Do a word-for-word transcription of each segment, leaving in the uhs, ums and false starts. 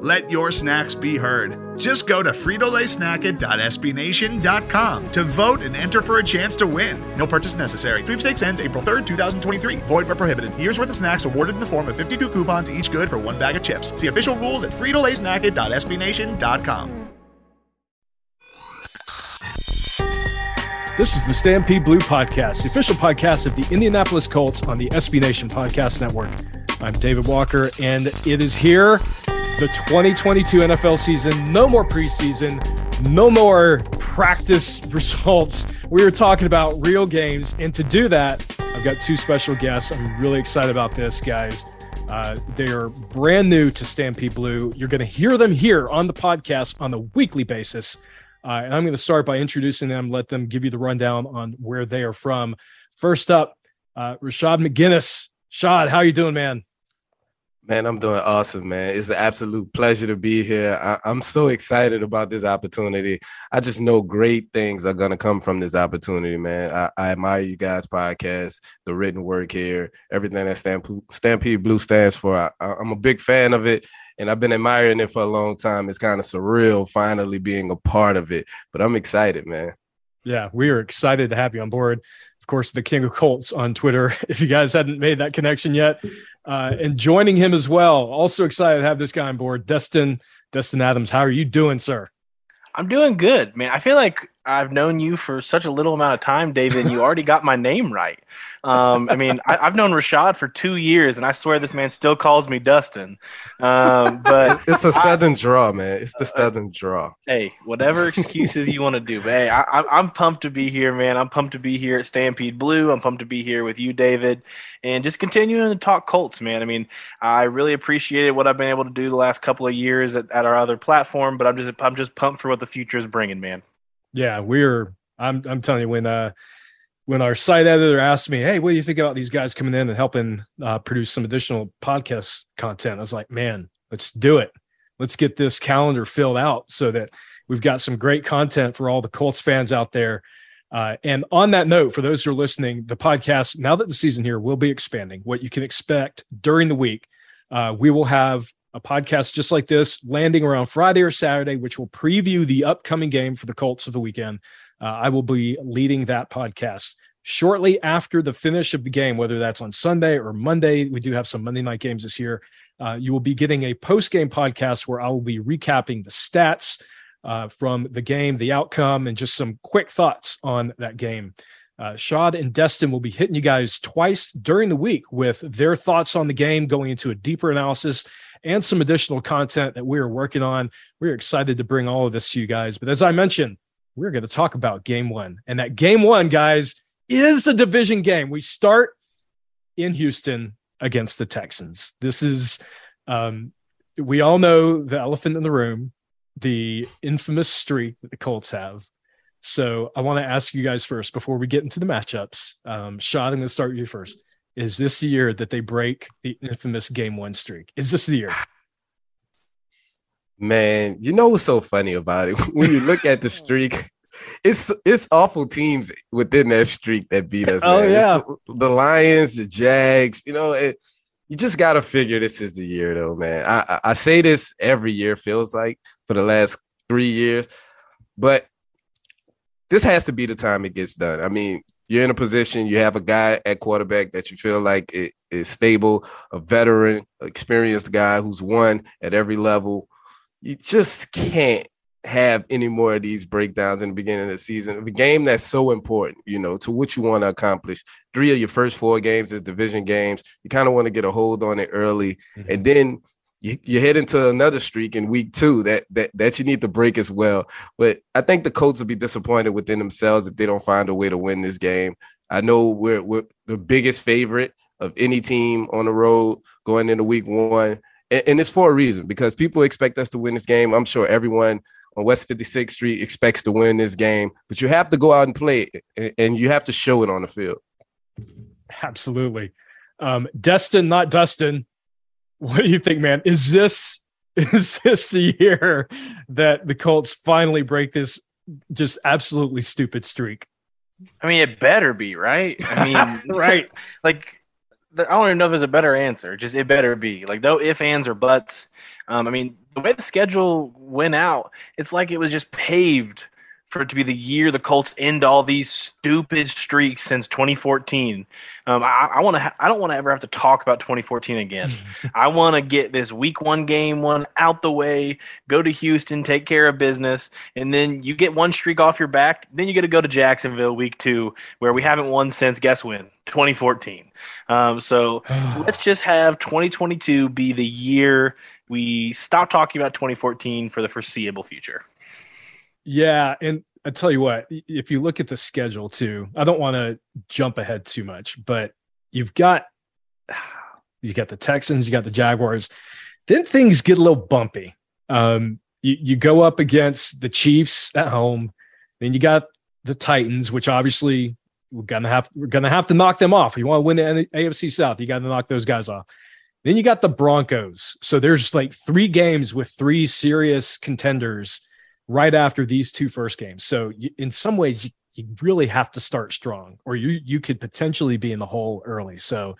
Let your snacks be heard. Just go to Frito Lay Snack It dot S B Nation dot com to vote and enter for a chance to win. No purchase necessary. Sweepstakes ends April third, two thousand twenty-three. Void where prohibited. Year's worth of snacks awarded in the form of fifty-two coupons, each good for one bag of chips. See official rules at Frito Lay Snack It dot S B Nation dot com. This is the Stampede Blue Podcast, the official podcast of the Indianapolis Colts on the S B Nation Podcast Network. I'm David Walker, and it is here, the twenty twenty-two N F L season. No more preseason, no more practice results. We are talking about real games, and to do that, I've got two special guests. I'm really excited about this, guys. Uh, they are brand new to Stampede Blue. You're going to hear them here on the podcast on a weekly basis. Uh, and I'm going to start by introducing them, let them give you the rundown on where they are from. First up, uh, Rashaad McGinnis. Shad, how you doing, man? Man, I'm doing awesome, man. It's an absolute pleasure to be here. I- I'm so excited about this opportunity. I just know great things are going to come from this opportunity, man. I, I admire you guys' podcast, the written work here, everything that Stamp- Stampede Blue stands for. I- I'm a big fan of it. And I've been admiring it for a long time. It's kind of surreal finally being a part of it. But I'm excited, man. Yeah, we are excited to have you on board. Of course, the King of Colts on Twitter, if you guys hadn't made that connection yet. Uh, and joining him as well. Also excited to have this guy on board, Destin, Destin Adams. How are you doing, sir? I'm doing good, man. I feel like I've known you for such a little amount of time, David, and you already got my name right. Um, I mean, I, I've known Rashaad for two years, and I swear this man still calls me Dustin. Um, but it's a southern I, draw, man. It's the southern uh, draw. Hey, whatever excuses you want to do. But, hey, I, I, I'm pumped to be here, man. I'm pumped to be here at Stampede Blue. I'm pumped to be here with you, David, and just continuing to talk Colts, man. I mean, I really appreciated what I've been able to do the last couple of years at, at our other platform, but I'm just I'm just pumped for what the future is bringing, man. Yeah, we're I'm I'm telling you, when uh when our site editor asked me, hey, what do you think about these guys coming in and helping uh, produce some additional podcast content? I was like, man, let's do it. Let's get this calendar filled out so that we've got some great content for all the Colts fans out there. Uh, and on that note, for those who are listening, the podcast, now that the season here, will be expanding. What you can expect during the week, uh, we will have a podcast just like this landing around Friday or Saturday, which will preview the upcoming game for the Colts of the weekend. Uh, I will be leading that podcast shortly after the finish of the game, whether that's on Sunday or Monday. We do have some Monday night games this year. Uh, you will be getting a post-game podcast where I will be recapping the stats uh, from the game, the outcome, and just some quick thoughts on that game. Uh, Shad and Destin will be hitting you guys twice during the week with their thoughts on the game, going into a deeper analysis and some additional content that we're working on. We're excited to bring all of this to you guys. But as I mentioned, we're going to talk about game one. And that game one, guys, is a division game. We start in Houston against the Texans. This is, um, we all know the elephant in the room, the infamous streak that the Colts have. So I want to ask you guys first, before we get into the matchups, um, Shad, I'm going to start with you first. Is this the year that they break the infamous game one streak? Is this the year? Man, you know what's so funny about it? When you look at the streak, it's it's awful teams within that streak that beat us. Oh, man. Yeah. It's the Lions, the Jags, you know, it, you just got to figure this is the year, though, man. I, I say this every year, feels like, for the last three years. But this has to be the time it gets done. I mean, you're in a position, you have a guy at quarterback that you feel like it, is stable, a veteran, experienced guy who's won at every level. You just can't have any more of these breakdowns in the beginning of the season. A game that's so important, you know, to what you want to accomplish. Three of your first four games is division games. You kind of want to get a hold on it early. Mm-hmm. And then you, you head into another streak in week two that, that that you need to break as well. But I think the Colts will be disappointed within themselves if they don't find a way to win this game. I know we're, we're the biggest favorite of any team on the road going into week one. and, and it's for a reason, because people expect us to win this game. I'm sure everyone on West fifty-sixth Street expects to win this game, but you have to go out and play it, and, and you have to show it on the field. Absolutely. Um, Destin, not Dustin. What do you think, man? Is this is this the year that the Colts finally break this just absolutely stupid streak? I mean, it better be, right? I mean, right. Like, I don't even know if there's a better answer. Just it better be. Like, no if, ands, or buts. Um, I mean, the way the schedule went out, it's like it was just paved for it to be the year the Colts end all these stupid streaks since twenty fourteen. Um, I, I want to. Ha- I don't want to ever have to talk about twenty fourteen again. I want to get this week one game one out the way. Go to Houston, take care of business, and then you get one streak off your back. Then you get to go to Jacksonville week two, where we haven't won since guess when twenty fourteen. Um, so let's just have twenty twenty-two be the year we stop talking about twenty fourteen for the foreseeable future. Yeah, and I tell you what, if you look at the schedule too, I don't want to jump ahead too much, but you've got you got the Texans, you got the Jaguars. Then things get a little bumpy. Um, you, you go up against the Chiefs at home, then you got the Titans, which obviously we're gonna have we're gonna have to knock them off. If you want to win the A F C South, you got to knock those guys off. Then you got the Broncos. So there's like three games with three serious contenders right after these two first games. So you, in some ways you, you really have to start strong, or you you could potentially be in the hole early. So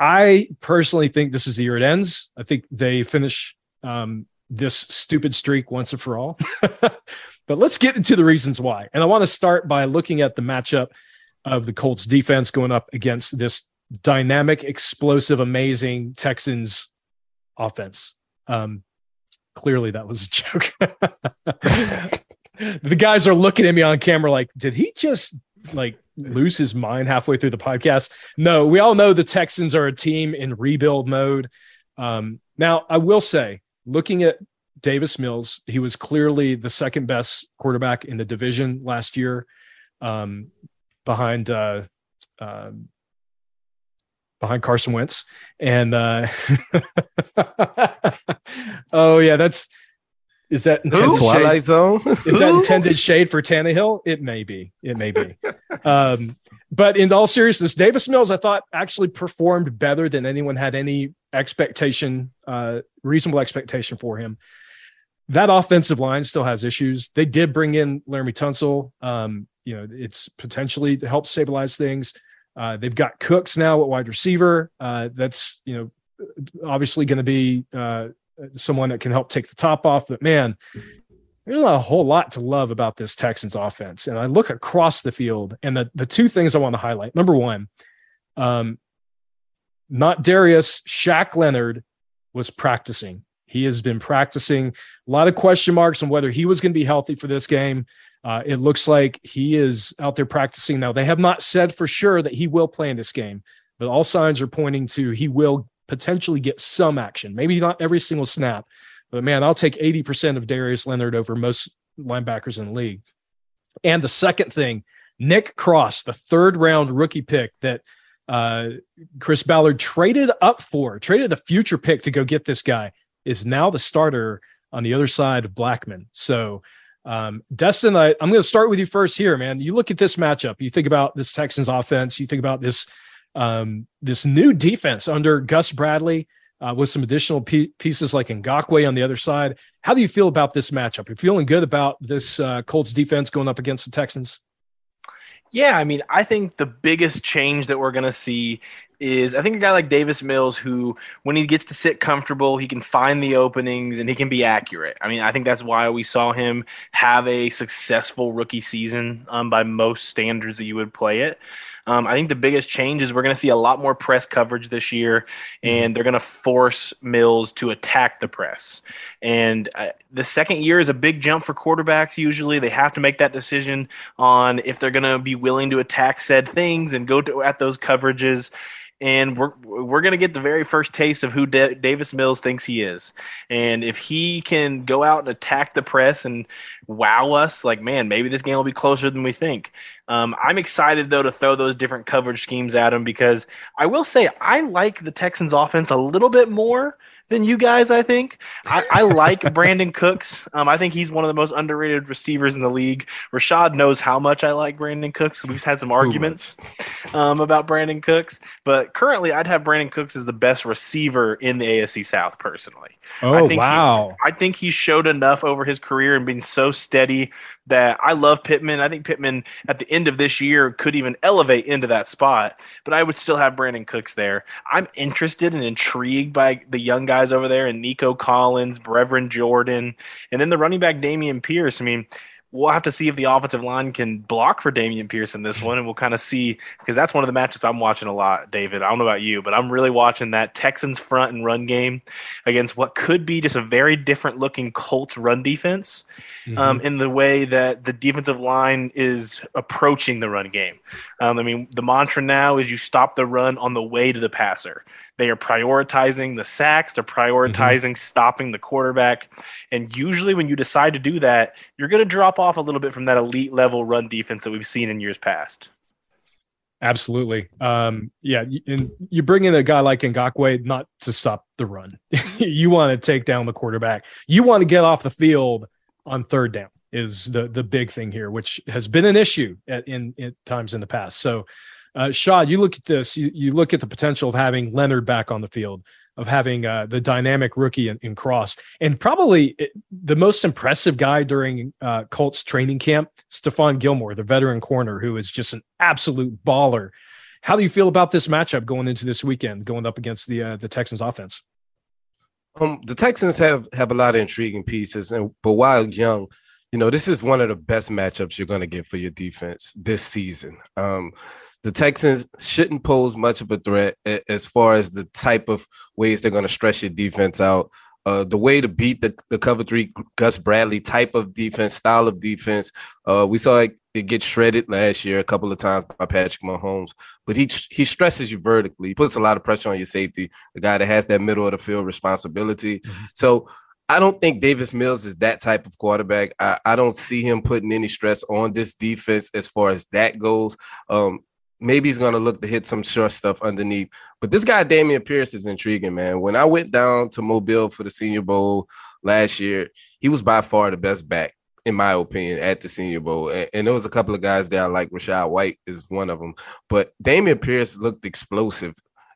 I personally think this is the year it ends. I think they finish um, this stupid streak once and for all. But let's get into the reasons why. And I want to start by looking at the matchup of the Colts defense going up against this dynamic, explosive, amazing Texans offense. Um, Clearly, that was a joke. The guys are looking at me on camera like, did he just like lose his mind halfway through the podcast? No, we all know the Texans are a team in rebuild mode. Um, now, I will say, looking at Davis Mills, he was clearly the second best quarterback in the division last year, um, behind uh, uh, behind Carson Wentz. And uh, oh yeah, that's is that Twilight shade? Zone? Is that intended shade for Tannehill? It may be. It may be. um, but in all seriousness, Davis Mills, I thought, actually performed better than anyone had any expectation, uh, reasonable expectation for him. That offensive line still has issues. They did bring in Laramie Tunsil. Um, you know, it's potentially to help stabilize things. Uh, they've got Cooks now at wide receiver. Uh, that's, you know, obviously going to be uh, someone that can help take the top off. But, man, there's not a whole lot to love about this Texans offense. And I look across the field, and the, the two things I want to highlight. Number one, um, not Darius, Shaq Leonard was practicing. He has been practicing. A lot of question marks on whether he was going to be healthy for this game. Uh, it looks like he is out there practicing now. They have not said for sure that he will play in this game, but all signs are pointing to he will potentially get some action. Maybe not every single snap, but, man, I'll take eighty percent of Darius Leonard over most linebackers in the league. And the second thing, Nick Cross, the third-round rookie pick that uh, Chris Ballard traded up for, traded a future pick to go get this guy, is now the starter on the other side of Blackman. So – Um, Destin, I, I'm going to start with you first here, man. You look at this matchup, you think about this Texans offense, you think about this, um, this new defense under Gus Bradley, uh, with some additional p- pieces like Ngakoue on the other side. How do you feel about this matchup? Are you feeling good about this, uh, Colts defense going up against the Texans? Yeah. I mean, I think the biggest change that we're going to see is I think a guy like Davis Mills, who when he gets to sit comfortable, he can find the openings and he can be accurate. I mean, I think that's why we saw him have a successful rookie season um, by most standards that you would play it. Um, I think the biggest change is we're going to see a lot more press coverage this year, and they're going to force Mills to attack the press. And uh, the second year is a big jump for quarterbacks. Usually they have to make that decision on if they're going to be willing to attack said things and go to, at those coverages. And we're we're going to get the very first taste of who De- Davis Mills thinks he is. And if he can go out and attack the press and wow us, like, man, maybe this game will be closer than we think. Um, I'm excited, though, to throw those different coverage schemes at him, because I will say I like the Texans offense a little bit more than you guys, I think. I, I like Brandon Cooks. Um, I think he's one of the most underrated receivers in the league. Rashaad knows how much I like Brandon Cooks. We've had some arguments um, about Brandon Cooks. But currently, I'd have Brandon Cooks as the best receiver in the A F C South, personally. Oh, I think wow. He, I think he showed enough over his career and been so steady that I love Pittman. I think Pittman at the end of this year could even elevate into that spot, but I would still have Brandon Cooks there. I'm interested and intrigued by the young guys over there and Nico Collins, Brevin Jordan, and then the running back Dameon Pierce. I mean, we'll have to see if the offensive line can block for Dameon Pierce in this one, and we'll kind of see, because that's one of the matchups I'm watching a lot, David. I don't know about you, but I'm really watching that Texans front and run game against what could be just a very different looking Colts run defense mm-hmm. um, in the way that the defensive line is approaching the run game. Um, I mean, the mantra now is you stop the run on the way to the passer. They are prioritizing the sacks. They're prioritizing mm-hmm. stopping the quarterback. And usually when you decide to do that, you're going to drop off a little bit from that elite level run defense that we've seen in years past. Absolutely. Um, yeah. And you bring in a guy like Ngakoue not to stop the run. You want to take down the quarterback. You want to get off the field on third down is the the big thing here, which has been an issue at, in, in times in the past. So, Uh, Shaw, you look at this, you, you look at the potential of having Leonard back on the field, of having uh, the dynamic rookie in, in Cross, and probably the most impressive guy during uh, Colts training camp, Stephon Gilmore, the veteran corner, who is just an absolute baller. How do you feel about this matchup going into this weekend, going up against the uh, the Texans offense? Um, the Texans have, have a lot of intriguing pieces, and but while young, you know, this is one of the best matchups you're going to get for your defense this season. Um The Texans shouldn't pose much of a threat as far as the type of ways they're going to stress your defense out. Uh, the way to beat the, the cover three Gus Bradley type of defense, style of defense. Uh, we saw it, it get shredded last year a couple of times by Patrick Mahomes, but he he stresses you vertically. He puts a lot of pressure on your safety, the guy that has that middle of the field responsibility. Mm-hmm. So I don't think Davis Mills is that type of quarterback. I, I don't see him putting any stress on this defense as far as that goes. Um, Maybe he's going to look to hit some short stuff underneath. But this guy, Dameon Pierce, is intriguing, man. When I went down to Mobile for the Senior Bowl last year, he was by far the best back, in my opinion, at the Senior Bowl. And, and there was a couple of guys there, like Rachaad White is one of them. But Dameon Pierce looked explosive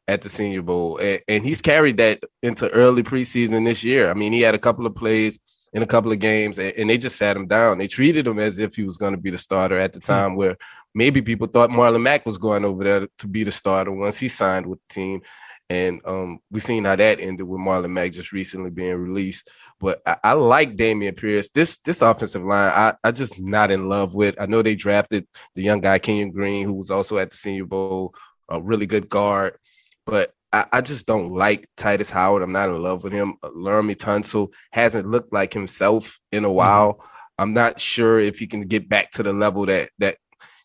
at the Senior Bowl. And, and he's carried that into early preseason this year. I mean, he had a couple of plays in a couple of games, and, and they just sat him down. They treated him as if he was going to be the starter at the time where maybe people thought Marlon Mack was going over there to be the starter once he signed with the team. And um, we've seen how that ended with Marlon Mack just recently being released. But I, I like Dameon Pierce. This this offensive line, I, I just not in love with. I know they drafted the young guy, Kenyon Green, who was also at the Senior Bowl, a really good guard. But I just don't like Titus Howard. I'm not in love with him. Laramie Tunsil hasn't looked like himself in a while. Mm-hmm. I'm not sure if he can get back to the level that, that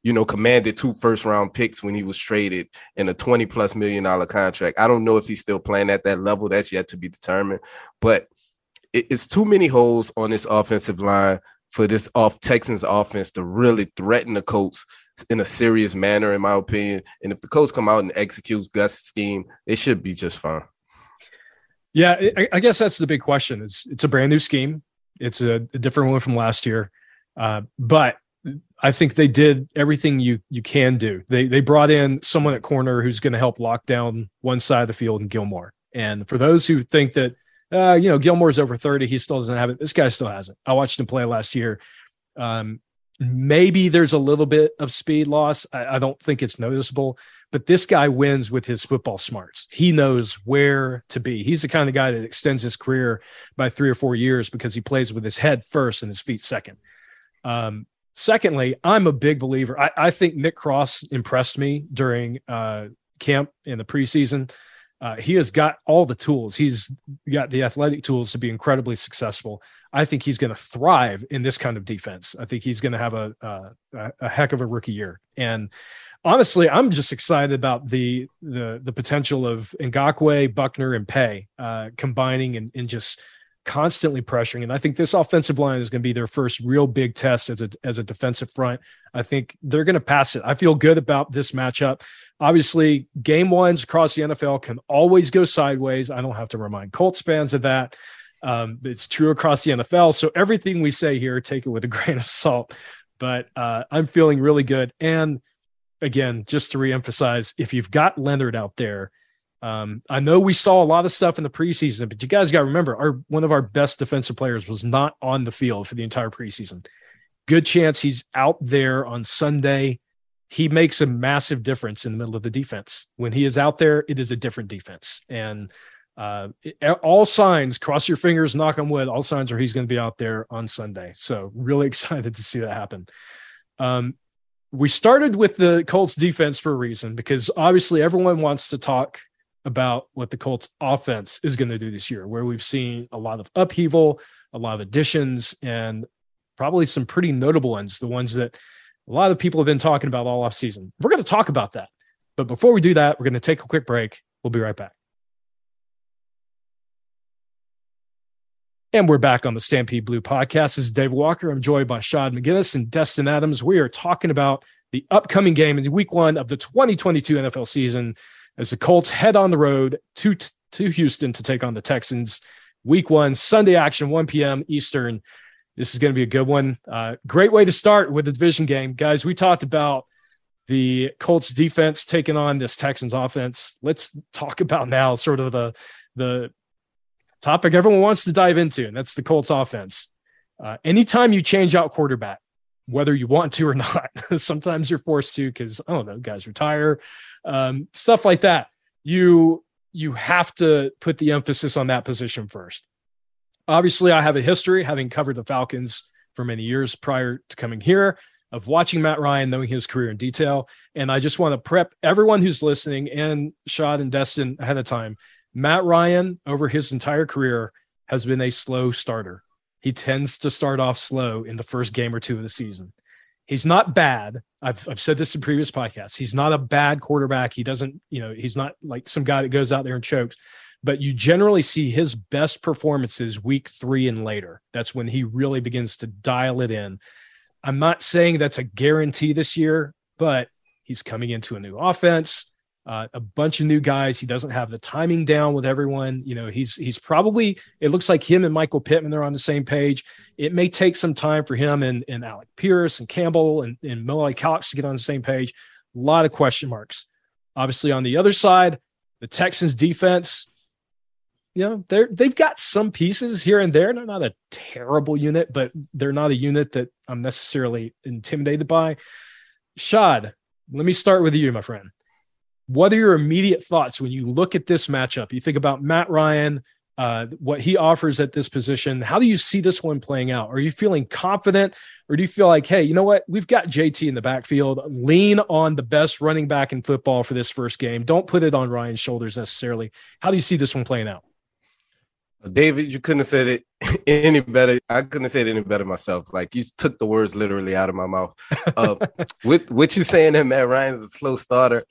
you know, commanded two first-round picks when he was traded in a twenty-plus million dollar contract. I don't know if he's still playing at that level. That's yet to be determined. But it, it's too many holes on this offensive line for this off Texans offense to really threaten the Colts in a serious manner, in my opinion. And if the Colts come out and execute Gus' scheme, it should be just fine. Yeah, I, I guess that's the big question. It's, it's a brand new scheme. It's a, a different one from last year. Uh, but I think they did everything you you can do. They they brought in someone at corner who's going to help lock down one side of the field in Gilmore. And for those who think that, uh, you know, Gilmore's over thirty, he still doesn't have it. This guy still has it. I watched him play last year. Um Maybe there's a little bit of speed loss. I, I don't think it's noticeable, but this guy wins with his football smarts. He knows where to be. He's the kind of guy that extends his career by three or four years because he plays with his head first and his feet second. Um, secondly, I'm a big believer. I, I think Nick Cross impressed me during uh, camp in the preseason. Uh, he has got all the tools. He's got the athletic tools to be incredibly successful. I think he's going to thrive in this kind of defense. I think he's going to have a, a a heck of a rookie year. And honestly, I'm just excited about the the, the potential of Ngakoue, Buckner, and Pei uh, combining and, and just constantly pressuring. And I think this offensive line is going to be their first real big test as a as a defensive front. I think they're going to pass it. I feel good about this matchup. Obviously, game ones across the N F L can always go sideways. I don't have to remind Colts fans of that. Um, it's true across the N F L. So everything we say here, take it with a grain of salt. But uh, I'm feeling really good. And again, just to reemphasize, if you've got Leonard out there, um, I know we saw a lot of stuff in the preseason, but you guys got to remember, our one of our best defensive players was not on the field for the entire preseason. Good chance he's out there on Sunday. He makes a massive difference in the middle of the defense. When he is out there, it is a different defense. And uh, it, all signs, cross your fingers, knock on wood, all signs are he's going to be out there on Sunday. So really excited to see that happen. Um, we started with the Colts defense for a reason, because obviously everyone wants to talk about what the Colts offense is going to do this year, where we've seen a lot of upheaval, a lot of additions, and probably some pretty notable ones, the ones that a lot of people have been talking about all offseason. We're going to talk about that. But before we do that, we're going to take a quick break. We'll be right back. And we're back on the Stampede Blue podcast. This is Dave Walker. I'm joined by Rashaad McGinnis and Destin Adams. We are talking about the upcoming game in week one of the twenty twenty-two N F L season as the Colts head on the road to, to Houston to take on the Texans. Week one, Sunday action, one p.m. Eastern. This is going to be a good one. Uh, great way to start with the division game. Guys, we talked about the Colts defense taking on this Texans offense. Let's talk about now sort of the, the topic everyone wants to dive into, and that's the Colts offense. Uh, anytime you change out quarterback, whether you want to or not, sometimes you're forced to because, I don't know, guys retire, um, stuff like that. You, you have to put the emphasis on that position first. Obviously, I have a history, having covered the Falcons for many years prior to coming here, of watching Matt Ryan, knowing his career in detail. And I just want to prep everyone who's listening and Shad and Destin ahead of time. Matt Ryan, over his entire career, has been a slow starter. He tends to start off slow in the first game or two of the season. He's not bad. I've, I've said this in previous podcasts. He's not a bad quarterback. He doesn't, you know, he's not like some guy that goes out there and chokes. But you generally see his best performances week three and later. That's when he really begins to dial it in. I'm not saying that's a guarantee this year, but he's coming into a new offense, uh, a bunch of new guys. He doesn't have the timing down with everyone. You know, he's he's probably, it looks like him and Michael Pittman are on the same page. It may take some time for him and, and Alec Pierce and Campbell and, and Molly Cox to get on the same page. A lot of question marks. Obviously, on the other side, the Texans defense, you know, they're, they've got some pieces here and there. They're not a terrible unit, but they're not a unit that I'm necessarily intimidated by. Shad, let me start with you, my friend. What are your immediate thoughts when you look at this matchup? You think about Matt Ryan, uh, what he offers at this position. How do you see this one playing out? Are you feeling confident, or do you feel like, hey, you know what? We've got J T in the backfield. Lean on the best running back in football for this first game. Don't put it on Ryan's shoulders necessarily. How do you see this one playing out? David, you couldn't have said it any better. I couldn't have said it any better myself. Like, you took the words literally out of my mouth. Uh, with what you're saying that Matt Ryan's a slow starter,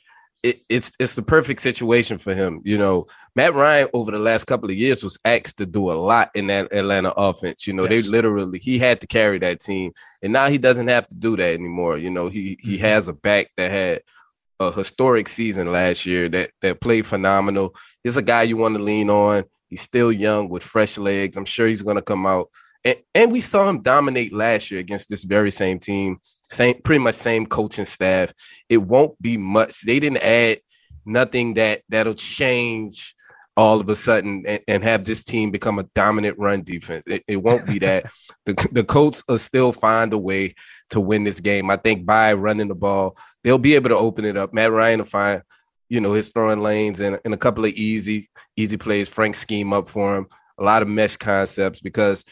it, it's it's the perfect situation for him. You know, Matt Ryan over the last couple of years was asked to do a lot in that Atlanta offense. You know, yes. They literally, he had to carry that team, and now he doesn't have to do that anymore. You know, he he mm-hmm. has a back that had a historic season last year that that played phenomenal. He's a guy you want to lean on. He's still young with fresh legs. I'm sure he's going to come out. And, and we saw him dominate last year against this very same team, same pretty much same coaching staff. It won't be much. They didn't add nothing that, that'll change all of a sudden and, and have this team become a dominant run defense. It, it won't be that. the, the Colts will still find a way to win this game. I think by running the ball, they'll be able to open it up. Matt Ryan will find – you know, his throwing lanes and, and a couple of easy, easy plays. Frank scheme up for him, a lot of mesh concepts, because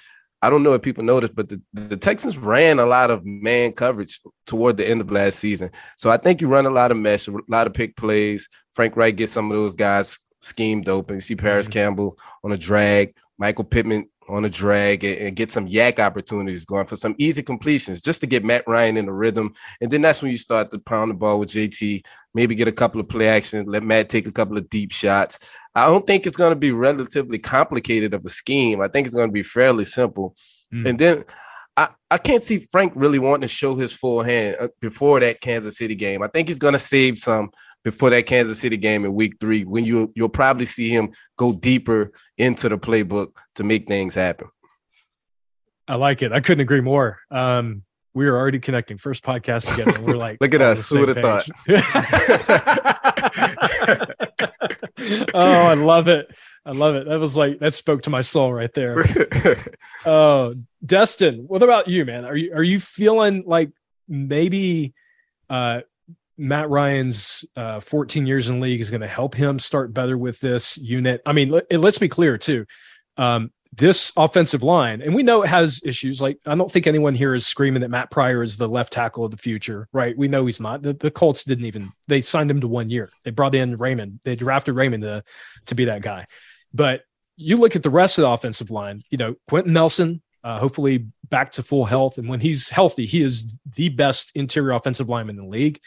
I don't know if people noticed, but the, the Texans ran a lot of man coverage toward the end of last season. So I think you run a lot of mesh, a lot of pick plays. Frank Wright gets some of those guys schemed open. You see Paris mm-hmm. Campbell on a drag, Michael Pittman on a drag, and, and get some yak opportunities going for some easy completions just to get Matt Ryan in the rhythm. And then that's when you start to pound the ball with J T, maybe get a couple of play actions, let Matt take a couple of deep shots. I don't think it's going to be relatively complicated of a scheme. I think it's going to be fairly simple. Mm. And then I, I can't see Frank really wanting to show his full hand before that Kansas City game. I think he's going to save some before that Kansas City game in week three, when you, you'll probably see him go deeper into the playbook to make things happen. I like it. I couldn't agree more. Um, we were already connecting. First podcast together. We're like, look at us. Who would have thought? Oh, I love it. I love it. That was like, that spoke to my soul right there. Oh, uh, Destin, what about you, man? Are you, are you feeling like maybe uh, Matt Ryan's uh, fourteen years in the league is going to help him start better with this unit? I mean, let, let's be clear too. Um, This offensive line, and we know it has issues. Like, I don't think anyone here is screaming that Matt Pryor is the left tackle of the future, right? We know he's not. The, the Colts didn't even, they signed him to one year. They brought in Raymond. They drafted Raymond to, to be that guy. But you look at the rest of the offensive line, you know, Quentin Nelson, uh, hopefully back to full health. And when he's healthy, he is the best interior offensive lineman in the league.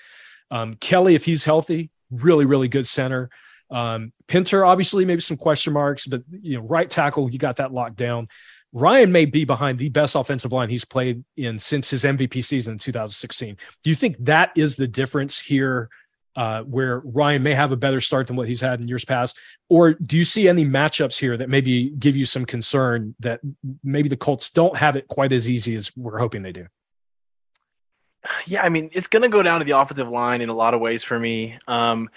Um, Kelly, if he's healthy, really, really good center. Um, Pinter, obviously, maybe some question marks, but you know, right tackle, you got that locked down. Ryan may be behind the best offensive line he's played in since his M V P season in two thousand sixteen. Do you think that is the difference here, uh, where Ryan may have a better start than what he's had in years past? Or do you see any matchups here that maybe give you some concern that maybe the Colts don't have it quite as easy as we're hoping they do? Yeah, I mean, it's going to go down to the offensive line in a lot of ways for me. Um,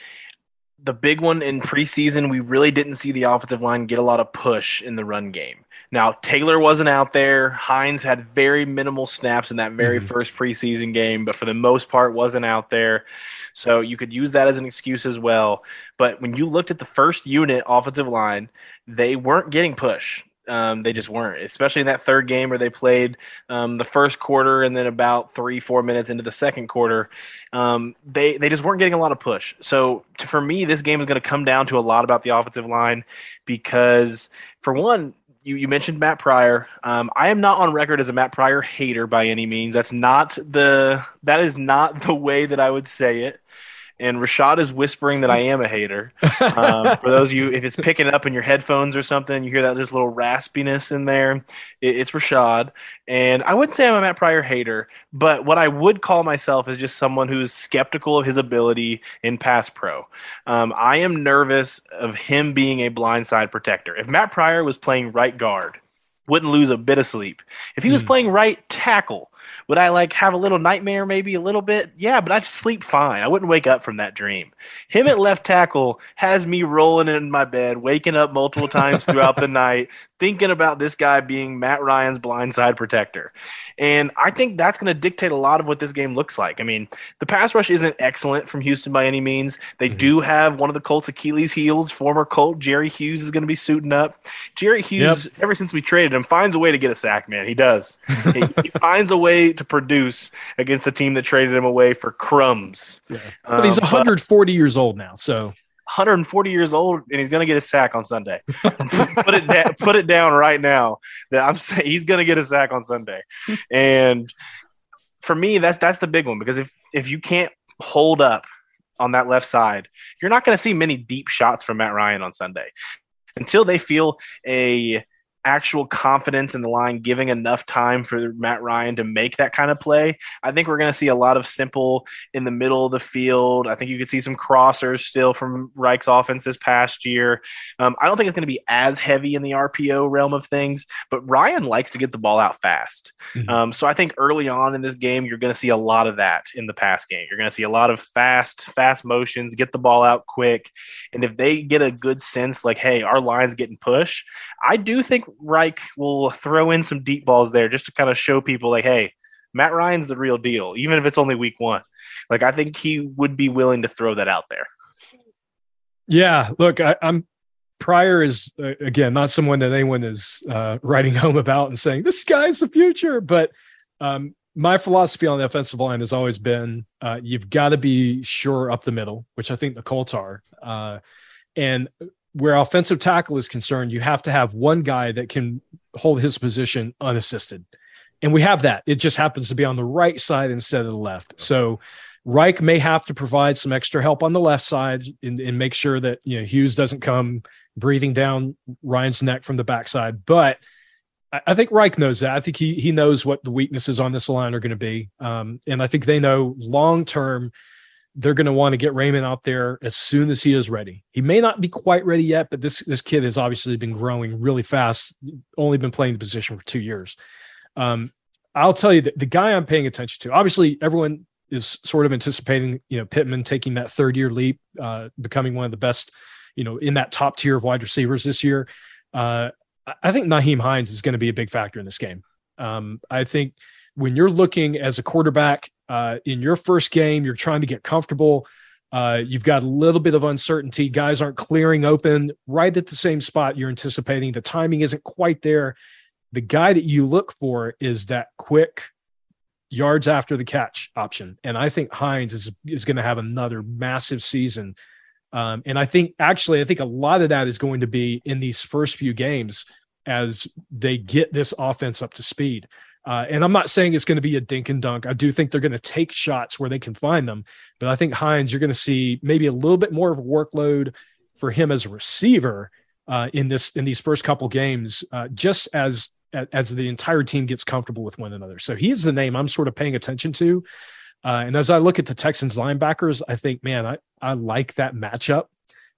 The big one in preseason, we really didn't see the offensive line get a lot of push in the run game. Now, Taylor wasn't out there. Hines had very minimal snaps in that very mm-hmm. first preseason game, but for the most part wasn't out there. So you could use that as an excuse as well. But when you looked at the first unit offensive line, they weren't getting push. Um, they just weren't, especially in that third game where they played um, the first quarter and then about three, four minutes into the second quarter. Um, they they just weren't getting a lot of push. So to, for me, this game is going to come down to a lot about the offensive line because, for one, you, you mentioned Matt Pryor. Um, I am not on record as a Matt Pryor hater by any means. That's not the that is not the way that I would say it. And Rashaad is whispering that I am a hater. Um, for those of you, if it's picking up in your headphones or something, you hear that there's a little raspiness in there. It, it's Rashaad. And I wouldn't say I'm a Matt Pryor hater, but what I would call myself is just someone who is skeptical of his ability in pass pro. Um, I am nervous of him being a blindside protector. If Matt Pryor was playing right guard, wouldn't lose a bit of sleep. If he was mm. playing right tackle, would I like have a little nightmare, maybe a little bit? Yeah, but I'd sleep fine. I wouldn't wake up from that dream. Him at left tackle has me rolling in my bed, waking up multiple times throughout the night, thinking about this guy being Matt Ryan's blindside protector. And I think that's going to dictate a lot of what this game looks like. I mean, the pass rush isn't excellent from Houston by any means. They mm-hmm. do have one of the Colts' Achilles heels, former Colt, Jerry Hughes is going to be suiting up. Jerry Hughes, yep. ever since we traded him, finds a way to get a sack, man. He does. he, he finds a way to produce against the team that traded him away for crumbs. Yeah. Um, but he's one hundred forty but years old now, so one hundred forty years old, and he's going to get a sack on Sunday. put it da- put it down right now that I'm saying he's going to get a sack on Sunday. And for me, that's that's the big one because if if you can't hold up on that left side, you're not going to see many deep shots from Matt Ryan on Sunday until they feel a actual confidence in the line, giving enough time for Matt Ryan to make that kind of play. I think we're going to see a lot of simple in the middle of the field. I think you could see some crossers still from Reich's offense this past year. Um, I don't think it's going to be as heavy in the R P O realm of things, but Ryan likes to get the ball out fast. Mm-hmm. Um, so I think early on in this game, you're going to see a lot of that in the pass game. You're going to see a lot of fast, fast motions, get the ball out quick. And if they get a good sense like, hey, our line's getting pushed, I do think Reich will throw in some deep balls there just to kind of show people like, hey, Matt Ryan's the real deal, even if it's only week one. Like, I think he would be willing to throw that out there. Yeah, look, I, I'm Pryor is, uh, again, not someone that anyone is uh, writing home about and saying, this guy's the future. But um, my philosophy on the offensive line has always been uh, you've got to be sure up the middle, which I think the Colts are. Uh, and where offensive tackle is concerned, you have to have one guy that can hold his position unassisted. And we have that. It just happens to be on the right side instead of the left. So Reich may have to provide some extra help on the left side and, and make sure that, you know, Hughes doesn't come breathing down Ryan's neck from the backside. But I, I think Reich knows that. I think he, he knows what the weaknesses on this line are going to be. Um, and I think they know long-term they're going to want to get Raymond out there as soon as he is ready. He may not be quite ready yet, but this this kid has obviously been growing really fast, only been playing the position for two years. Um, I'll tell you, that the guy I'm paying attention to, obviously everyone is sort of anticipating, you know, Pittman taking that third-year leap, uh, becoming one of the best, you know, in that top tier of wide receivers this year. Uh, I think Nyheim Hines is going to be a big factor in this game. Um, I think when you're looking as a quarterback uh, in your first game, you're trying to get comfortable. Uh, you've got a little bit of uncertainty. Guys aren't clearing open right at the same spot you're anticipating. The timing isn't quite there. The guy that you look for is that quick yards after the catch option. And I think Hines is, is going to have another massive season. Um, and I think actually, I think a lot of that is going to be in these first few games as they get this offense up to speed. Uh, and I'm not saying it's going to be a dink and dunk. I do think they're going to take shots where they can find them, but I think Hines, you're going to see maybe a little bit more of a workload for him as a receiver uh, in this, in these first couple games, uh, just as, as the entire team gets comfortable with one another. So he's the name I'm sort of paying attention to. Uh, and as I look at the Texans linebackers, I think, man, I, I like that matchup.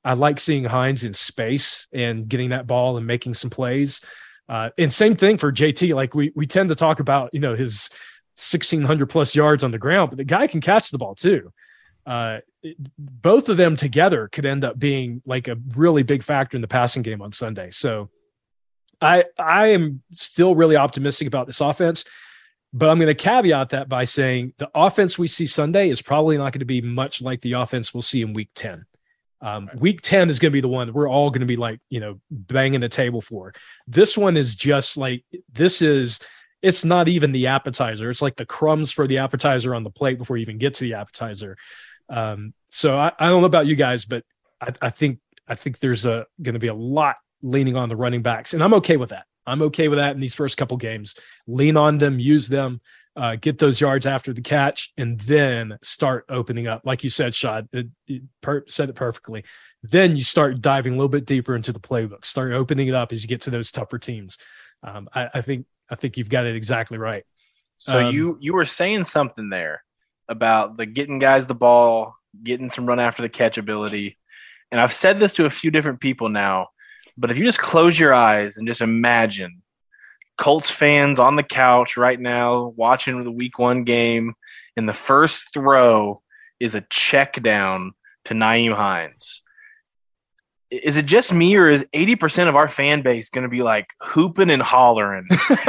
I like seeing Hines in space and getting that ball and making some plays. Uh, and same thing for J T. Like we we tend to talk about, you know, his sixteen hundred plus yards on the ground, but the guy can catch the ball too. Uh, it, both of them together could end up being like a really big factor in the passing game on Sunday. So I I am still really optimistic about this offense. But I'm going to caveat that by saying the offense we see Sunday is probably not going to be much like the offense we'll see in week ten. Um, right. Week ten is going to be the one that we're all going to be like, you know, banging the table for. This one is just like, this is, it's not even the appetizer. It's like the crumbs for the appetizer on the plate before you even get to the appetizer. Um, so I, I don't know about you guys, but I, I think, I think there's a going to be a lot leaning on the running backs, and I'm okay with that. I'm okay with that in these first couple games. Lean on them, use them, uh, get those yards after the catch, and then start opening up. Like you said, Shad, it, it per- said it perfectly. Then you start diving a little bit deeper into the playbook. Start opening it up as you get to those tougher teams. Um, I, I think I think you've got it exactly right. So um, you you were saying something there about the getting guys the ball, getting some run after the catch ability, and I've said this to a few different people now. But if you just close your eyes and just imagine Colts fans on the couch right now watching the week one game, and the first throw is a check down to Nyheim Hines. Is it just me, or is eighty percent of our fan base going to be like hooping and hollering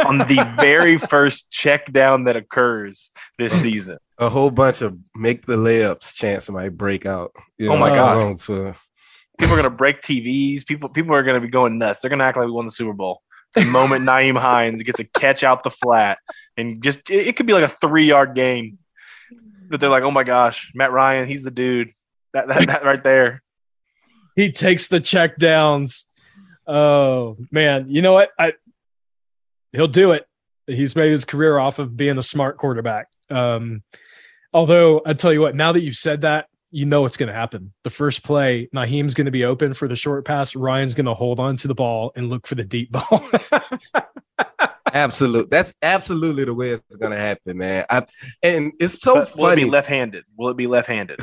on the very first check down that occurs this season? A whole bunch of make the layups chants might break out. You know, oh, my God. People are going to break T Vs. People people are going to be going nuts. They're going to act like we won the Super Bowl. The moment Nyheim Hines gets a catch out the flat, and just it, it could be like a three-yard gain. But they're like, oh, my gosh, Matt Ryan, he's the dude. That that, that right there. He takes the check downs. Oh, man. You know what? I He'll do it. He's made his career off of being a smart quarterback. Um, although, I tell you what, now that you've said that, you know what's going to happen. The first play, Naheem's going to be open for the short pass. Ryan's going to hold on to the ball and look for the deep ball. Absolutely. That's absolutely the way it's going to happen, man. I, and it's so but funny. Will it be left-handed? Will it be left-handed?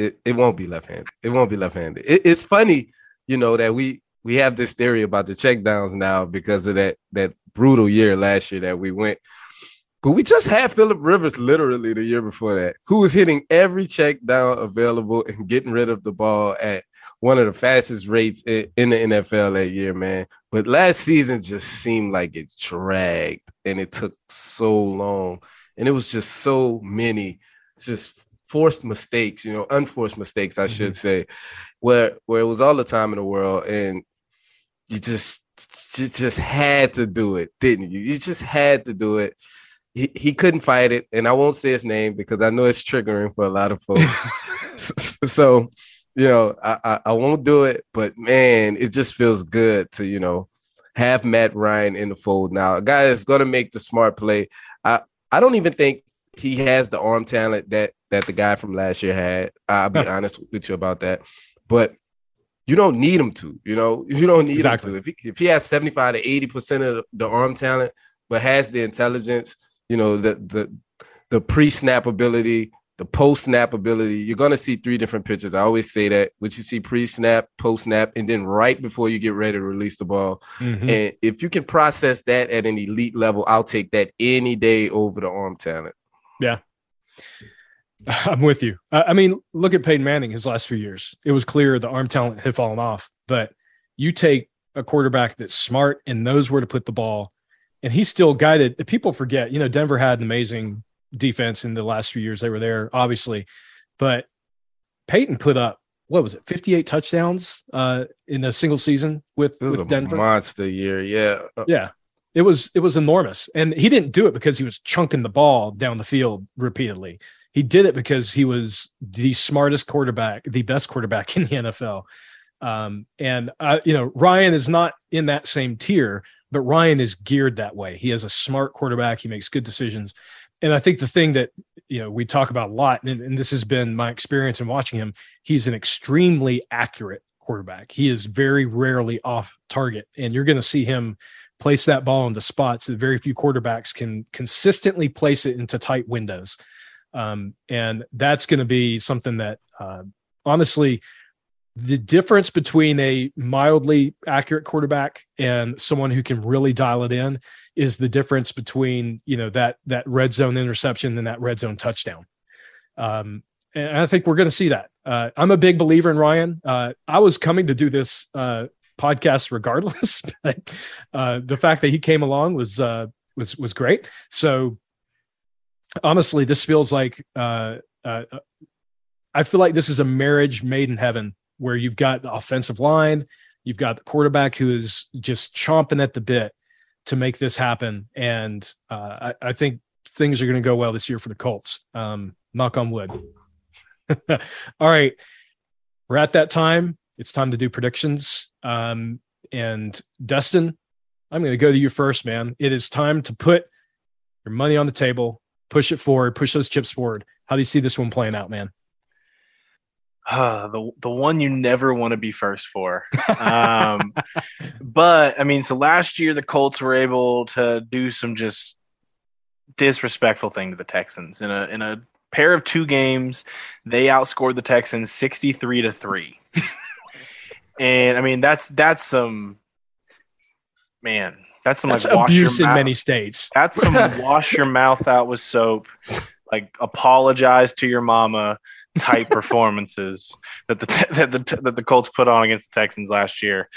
It, it won't be left-handed. It won't be left-handed. It, it's funny, you know, that we we have this theory about the checkdowns now because of that that brutal year last year that we went. But we just had Phillip Rivers literally the year before that, who was hitting every check down available and getting rid of the ball at one of the fastest rates in the N F L that year, man. But last season just seemed like it dragged, and it took so long. And it was just so many just forced mistakes, you know, unforced mistakes, I mm-hmm. should say, where where it was all the time in the world. And you just you just had to do it, didn't you? You just had to do it. He, he couldn't fight it, and I won't say his name because I know it's triggering for a lot of folks. So, you know, I, I, I won't do it, but, man, it just feels good to, you know, have Matt Ryan in the fold now. A guy that's going to make the smart play. I, I don't even think he has the arm talent that, that the guy from last year had. I'll be honest with you about that. But you don't need him to, you know. You don't need exactly. him to. If he, if he has seventy-five to eighty percent of the arm talent but has the intelligence – you know, the the the pre-snap ability, the the post-snap ability. You're going to see three different pitches. I always say that, which you see pre-snap, post-snap, and then right before you get ready to release the ball. Mm-hmm. And if you can process that at an elite level, I'll take that any day over the arm talent. Yeah. I'm with you. I mean, look at Peyton Manning his last few years. It was clear the arm talent had fallen off, but you take a quarterback that's smart and knows where to put the ball, and he's still guided. People forget, you know, Denver had an amazing defense in the last few years they were there, obviously, but Peyton put up, what was it, fifty-eight touchdowns uh, in a single season with, with a Denver. Monster year, yeah, yeah. It was it was enormous, and he didn't do it because he was chunking the ball down the field repeatedly. He did it because he was the smartest quarterback, the best quarterback in the N F L. Um, and, uh, you know, Ryan is not in that same tier, but Ryan is geared that way. He is a smart quarterback. He makes good decisions. And I think the thing that, you know, we talk about a lot, and, and this has been my experience in watching him, he's an extremely accurate quarterback. He is very rarely off target, and you're going to see him place that ball into spots that very few quarterbacks can consistently place it into tight windows. Um, and that's going to be something that, uh, honestly, the difference between a mildly accurate quarterback and someone who can really dial it in is the difference between, you know, that, that red zone interception and that red zone touchdown. Um, and I think we're going to see that. Uh, I'm a big believer in Ryan. Uh, I was coming to do this, uh, podcast regardless, but, uh, the fact that he came along was, uh, was, was great. So, honestly, this feels like uh, uh, I feel like this is a marriage made in heaven, where you've got the offensive line, you've got the quarterback who is just chomping at the bit to make this happen. And uh, I, I think things are going to go well this year for the Colts. Um, knock on wood. All right. We're at that time. It's time to do predictions. Um, and Destin, I'm going to go to you first, man. It is time to put your money on the table. Push it forward, push those chips forward. How do you see this one playing out, man? Uh, the the one you never want to be first for. Um, but, I mean, so last year the Colts were able to do some just disrespectful thing to the Texans. In a in a pair of two games, they outscored the Texans sixty-three to three. And, I mean, that's that's some – man – That's some That's like wash abuse your mouth. In many states. That's some wash your mouth out with soap, like apologize to your mama type performances that the te- that the that the Colts put on against the Texans last year.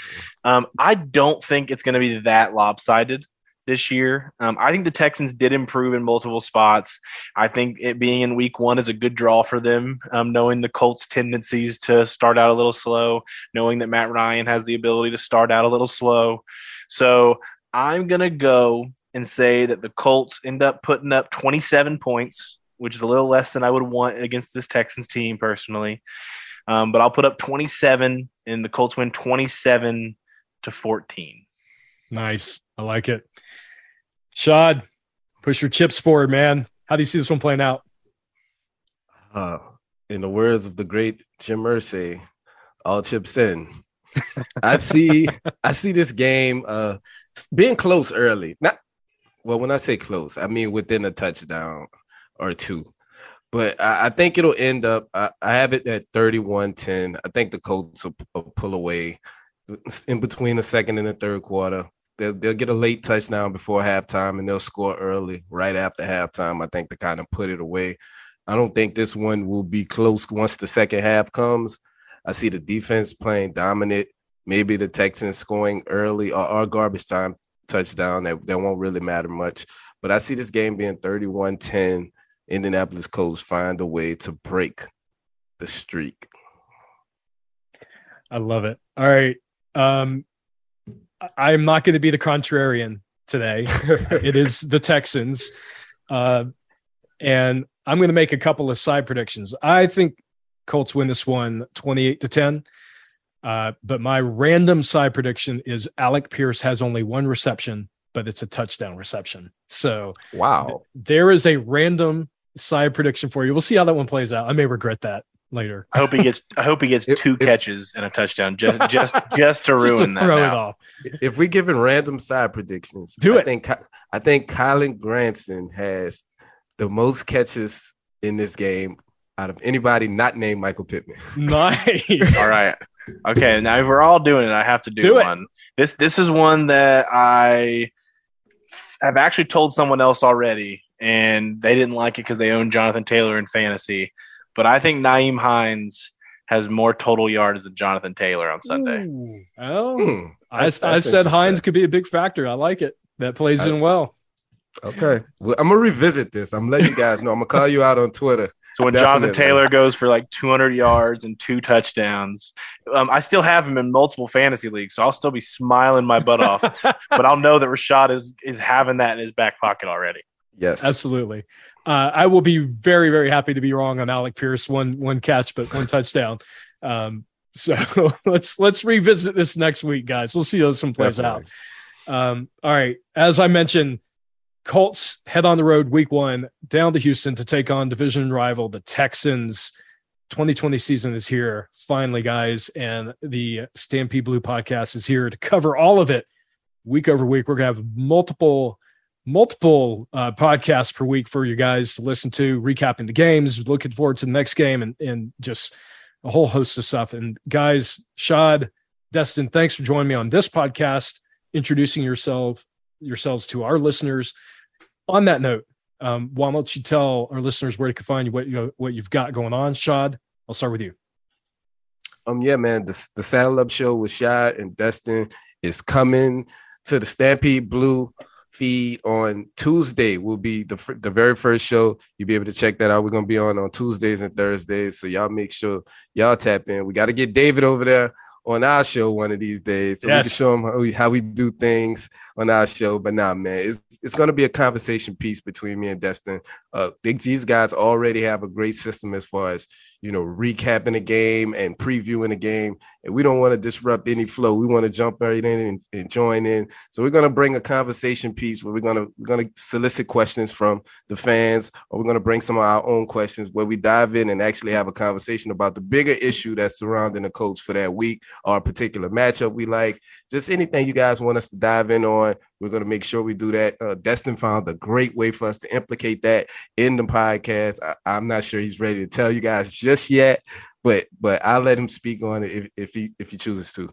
Um, I don't think it's going to be that lopsided this year. Um, I think the Texans did improve in multiple spots. I think it being in week one is a good draw for them, um, knowing the Colts' tendencies to start out a little slow, knowing that Matt Ryan has the ability to start out a little slow. So I'm going to go and say that the Colts end up putting up twenty-seven points, which is a little less than I would want against this Texans team personally. Um, but I'll put up twenty-seven, and the Colts win twenty-seven to fourteen. Nice. I like it. Shad, push your chips forward, man. How do you see this one playing out? Uh, in the words of the great Jim Irsay, all chips in. I see I see this game uh, being close early. Not well, when I say close, I mean within a touchdown or two. But I, I think it'll end up, I, I have it at thirty-one ten. I think the Colts will, will pull away in between the second and the third quarter. They'll, they'll get a late touchdown before halftime, and they'll score early right after halftime, I think, to kind of put it away. I don't think this one will be close once the second half comes. I see the defense playing dominant, maybe the Texans scoring early or, or garbage time touchdown. That, that won't really matter much. But I see this game being thirty-one ten. Indianapolis Colts find a way to break the streak. I love it. All right. Um, I'm not going to be the contrarian today. It is the Texans. Uh, and I'm going to make a couple of side predictions. I think Colts win this one twenty-eight to ten. Uh, but my random side prediction is Alec Pierce has only one reception, but it's a touchdown reception. So wow, th- there is a random side prediction for you. We'll see how that one plays out. I may regret that later. I hope he gets, I hope he gets if, two if, catches and a touchdown just, just, just to ruin just to that. Throw now. It off. If we're giving random side predictions, do I it. Think, I think Colin Granson has the most catches in this game out of anybody not named Michael Pittman. Nice. All right. Okay. Now, if we're all doing it, I have to do, do one. It. This this is one that I have actually told someone else already, and they didn't like it because they own Jonathan Taylor in fantasy. But I think Nyheim Hines has more total yards than Jonathan Taylor on Sunday. Ooh. Oh, mm. that's, I, that's I said Hines could be a big factor. I like it. That plays I, in well. Okay. Well, I'm going to revisit this. I'm going to let you guys know. I'm going to call you out on Twitter. So when Definitely. Jonathan Taylor goes for like two hundred yards and two touchdowns, um, I still have him in multiple fantasy leagues, so I'll still be smiling my butt off. But I'll know that Rashaad is is having that in his back pocket already. Yes. Absolutely. Uh, I will be very, very happy to be wrong on Alec Pierce. One one catch, but one touchdown. Um, so let's let's revisit this next week, guys. We'll see how this one plays Definitely. out. Um, all right. As I mentioned, Colts head on the road week one down to Houston to take on division rival, the Texans. twenty twenty season is here finally, guys. And the Stampede Blue podcast is here to cover all of it week over week. We're going to have multiple, multiple uh, podcasts per week for you guys to listen to, recapping the games, looking forward to the next game, and, and just a whole host of stuff. And guys, Shad, Destin, thanks for joining me on this podcast, introducing yourself, yourselves to our listeners. On that note, um, why don't you tell our listeners where they can find you, what you what you've got going on, Shad? I'll start with you. Um, yeah, man, the the Saddle Up Show with Shad and Destin is coming to the Stampede Blue feed on Tuesday. Will be the the very first show. You'll be able to check that out. We're gonna be on on Tuesdays and Thursdays, so y'all make sure y'all tap in. We got to get David over there on our show one of these days, so yes. we can show them how we, how we do things on our show. But nah, man, it's it's going to be a conversation piece between me and Destin. Uh, these guys already have a great system as far as, you know, recapping a game and previewing a game, and we don't want to disrupt any flow. We want to jump right in and, and join in. So we're going to bring a conversation piece where we're going to we're going to solicit questions from the fans, or we're going to bring some of our own questions where we dive in and actually have a conversation about the bigger issue that's surrounding the Colts for that week, or a particular matchup we like. Just anything you guys want us to dive in on, we're going to make sure we do that. Uh, Destin found a great way for us to implicate that in the podcast. I, I'm not sure he's ready to tell you guys just yet, but but I'll let him speak on it if, if he if he chooses to.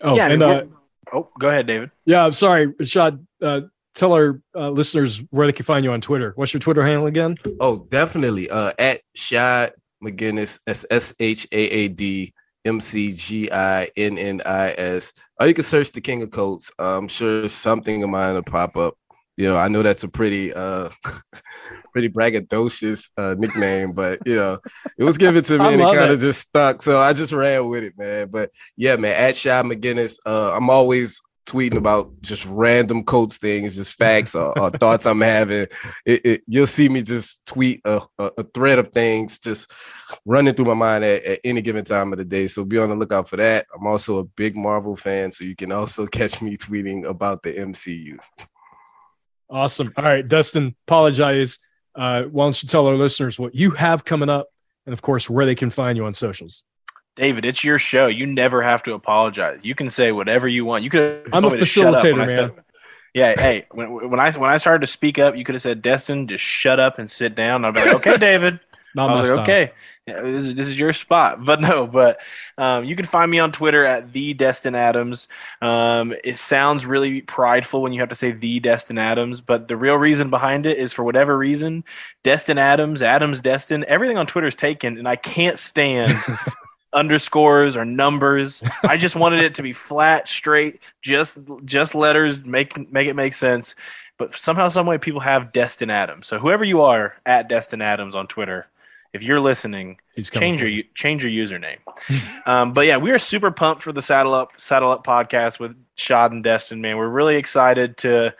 Oh, yeah, and uh, oh, go ahead, David. Yeah, I'm sorry, Rashaad. Uh, tell our uh, listeners where they can find you on Twitter. What's your Twitter handle again? Oh, definitely. Uh, at Shad McGinnis. S S H A A D M C G I N N I S. Or you can search the King of Colts. I'm sure something of mine will pop up. You know, I know that's a pretty uh pretty braggadocious uh nickname, but you know, it was given to me and it kind of just stuck. So I just ran with it, man. But yeah, man, at Shad McGinnis. Uh I'm always tweeting about just random Colts things, just facts or, or thoughts I'm having. It, it, you'll see me just tweet a, a, a thread of things just running through my mind at, at any given time of the day. So be on the lookout for that. I'm also a big Marvel fan, so you can also catch me tweeting about the M C U. Awesome. All right, Destin, apologize. Uh, why don't you tell our listeners what you have coming up and, of course, where they can find you on socials. David, it's your show. You never have to apologize. You can say whatever you want. You could. I'm a facilitator, man. Started, yeah. Hey, when, when I when I started to speak up, you could have said, "Destin, just shut up and sit down." I'd be like, "Okay, David." Not I was like, "Okay, yeah, this is this is your spot." But no, but um, you can find me on Twitter at the Destin Adams. Um, it sounds really prideful when you have to say the Destin Adams, but the real reason behind it is for whatever reason, Destin Adams, Adams Destin, everything on Twitter is taken, and I can't stand underscores or numbers. I just wanted it to be flat, straight, just just letters, make make it make sense. But somehow, some way, people have Destin Adams. So whoever you are at Destin Adams on Twitter, if you're listening, change your you. change your username. um, but yeah, we are super pumped for the Saddle Up Saddle Up podcast with Shad and Destin. Man, we're really excited to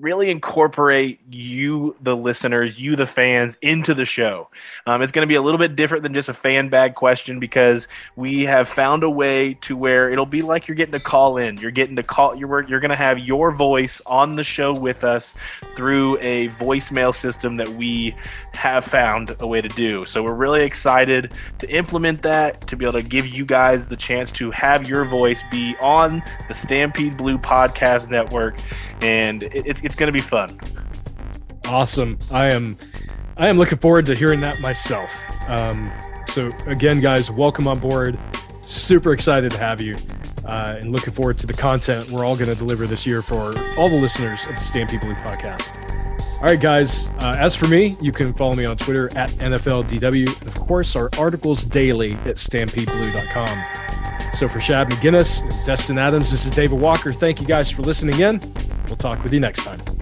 really incorporate you, the listeners, you, the fans, into the show. Um, it's going to be a little bit different than just a fan bag question, because we have found a way to where it'll be like you're getting to call in. You're getting to call. You're you're going to have your voice on the show with us through a voicemail system that we have found a way to do. So we're really excited to implement that, to be able to give you guys the chance to have your voice be on the Stampede Blue Podcast Network, and it's it's going to be fun. Awesome. I am I am looking forward to hearing that myself. Um, so again, guys, welcome on board. Super excited to have you, uh, and looking forward to the content we're all going to deliver this year for all the listeners of the Stampede Blue podcast. All right, guys. Uh, as for me, you can follow me on Twitter at N F L D W. And of course, our articles daily at stampede blue dot com. So for Rashaad McGinnis and Destin Adams, this is David Walker. Thank you guys for listening in. We'll talk with you next time.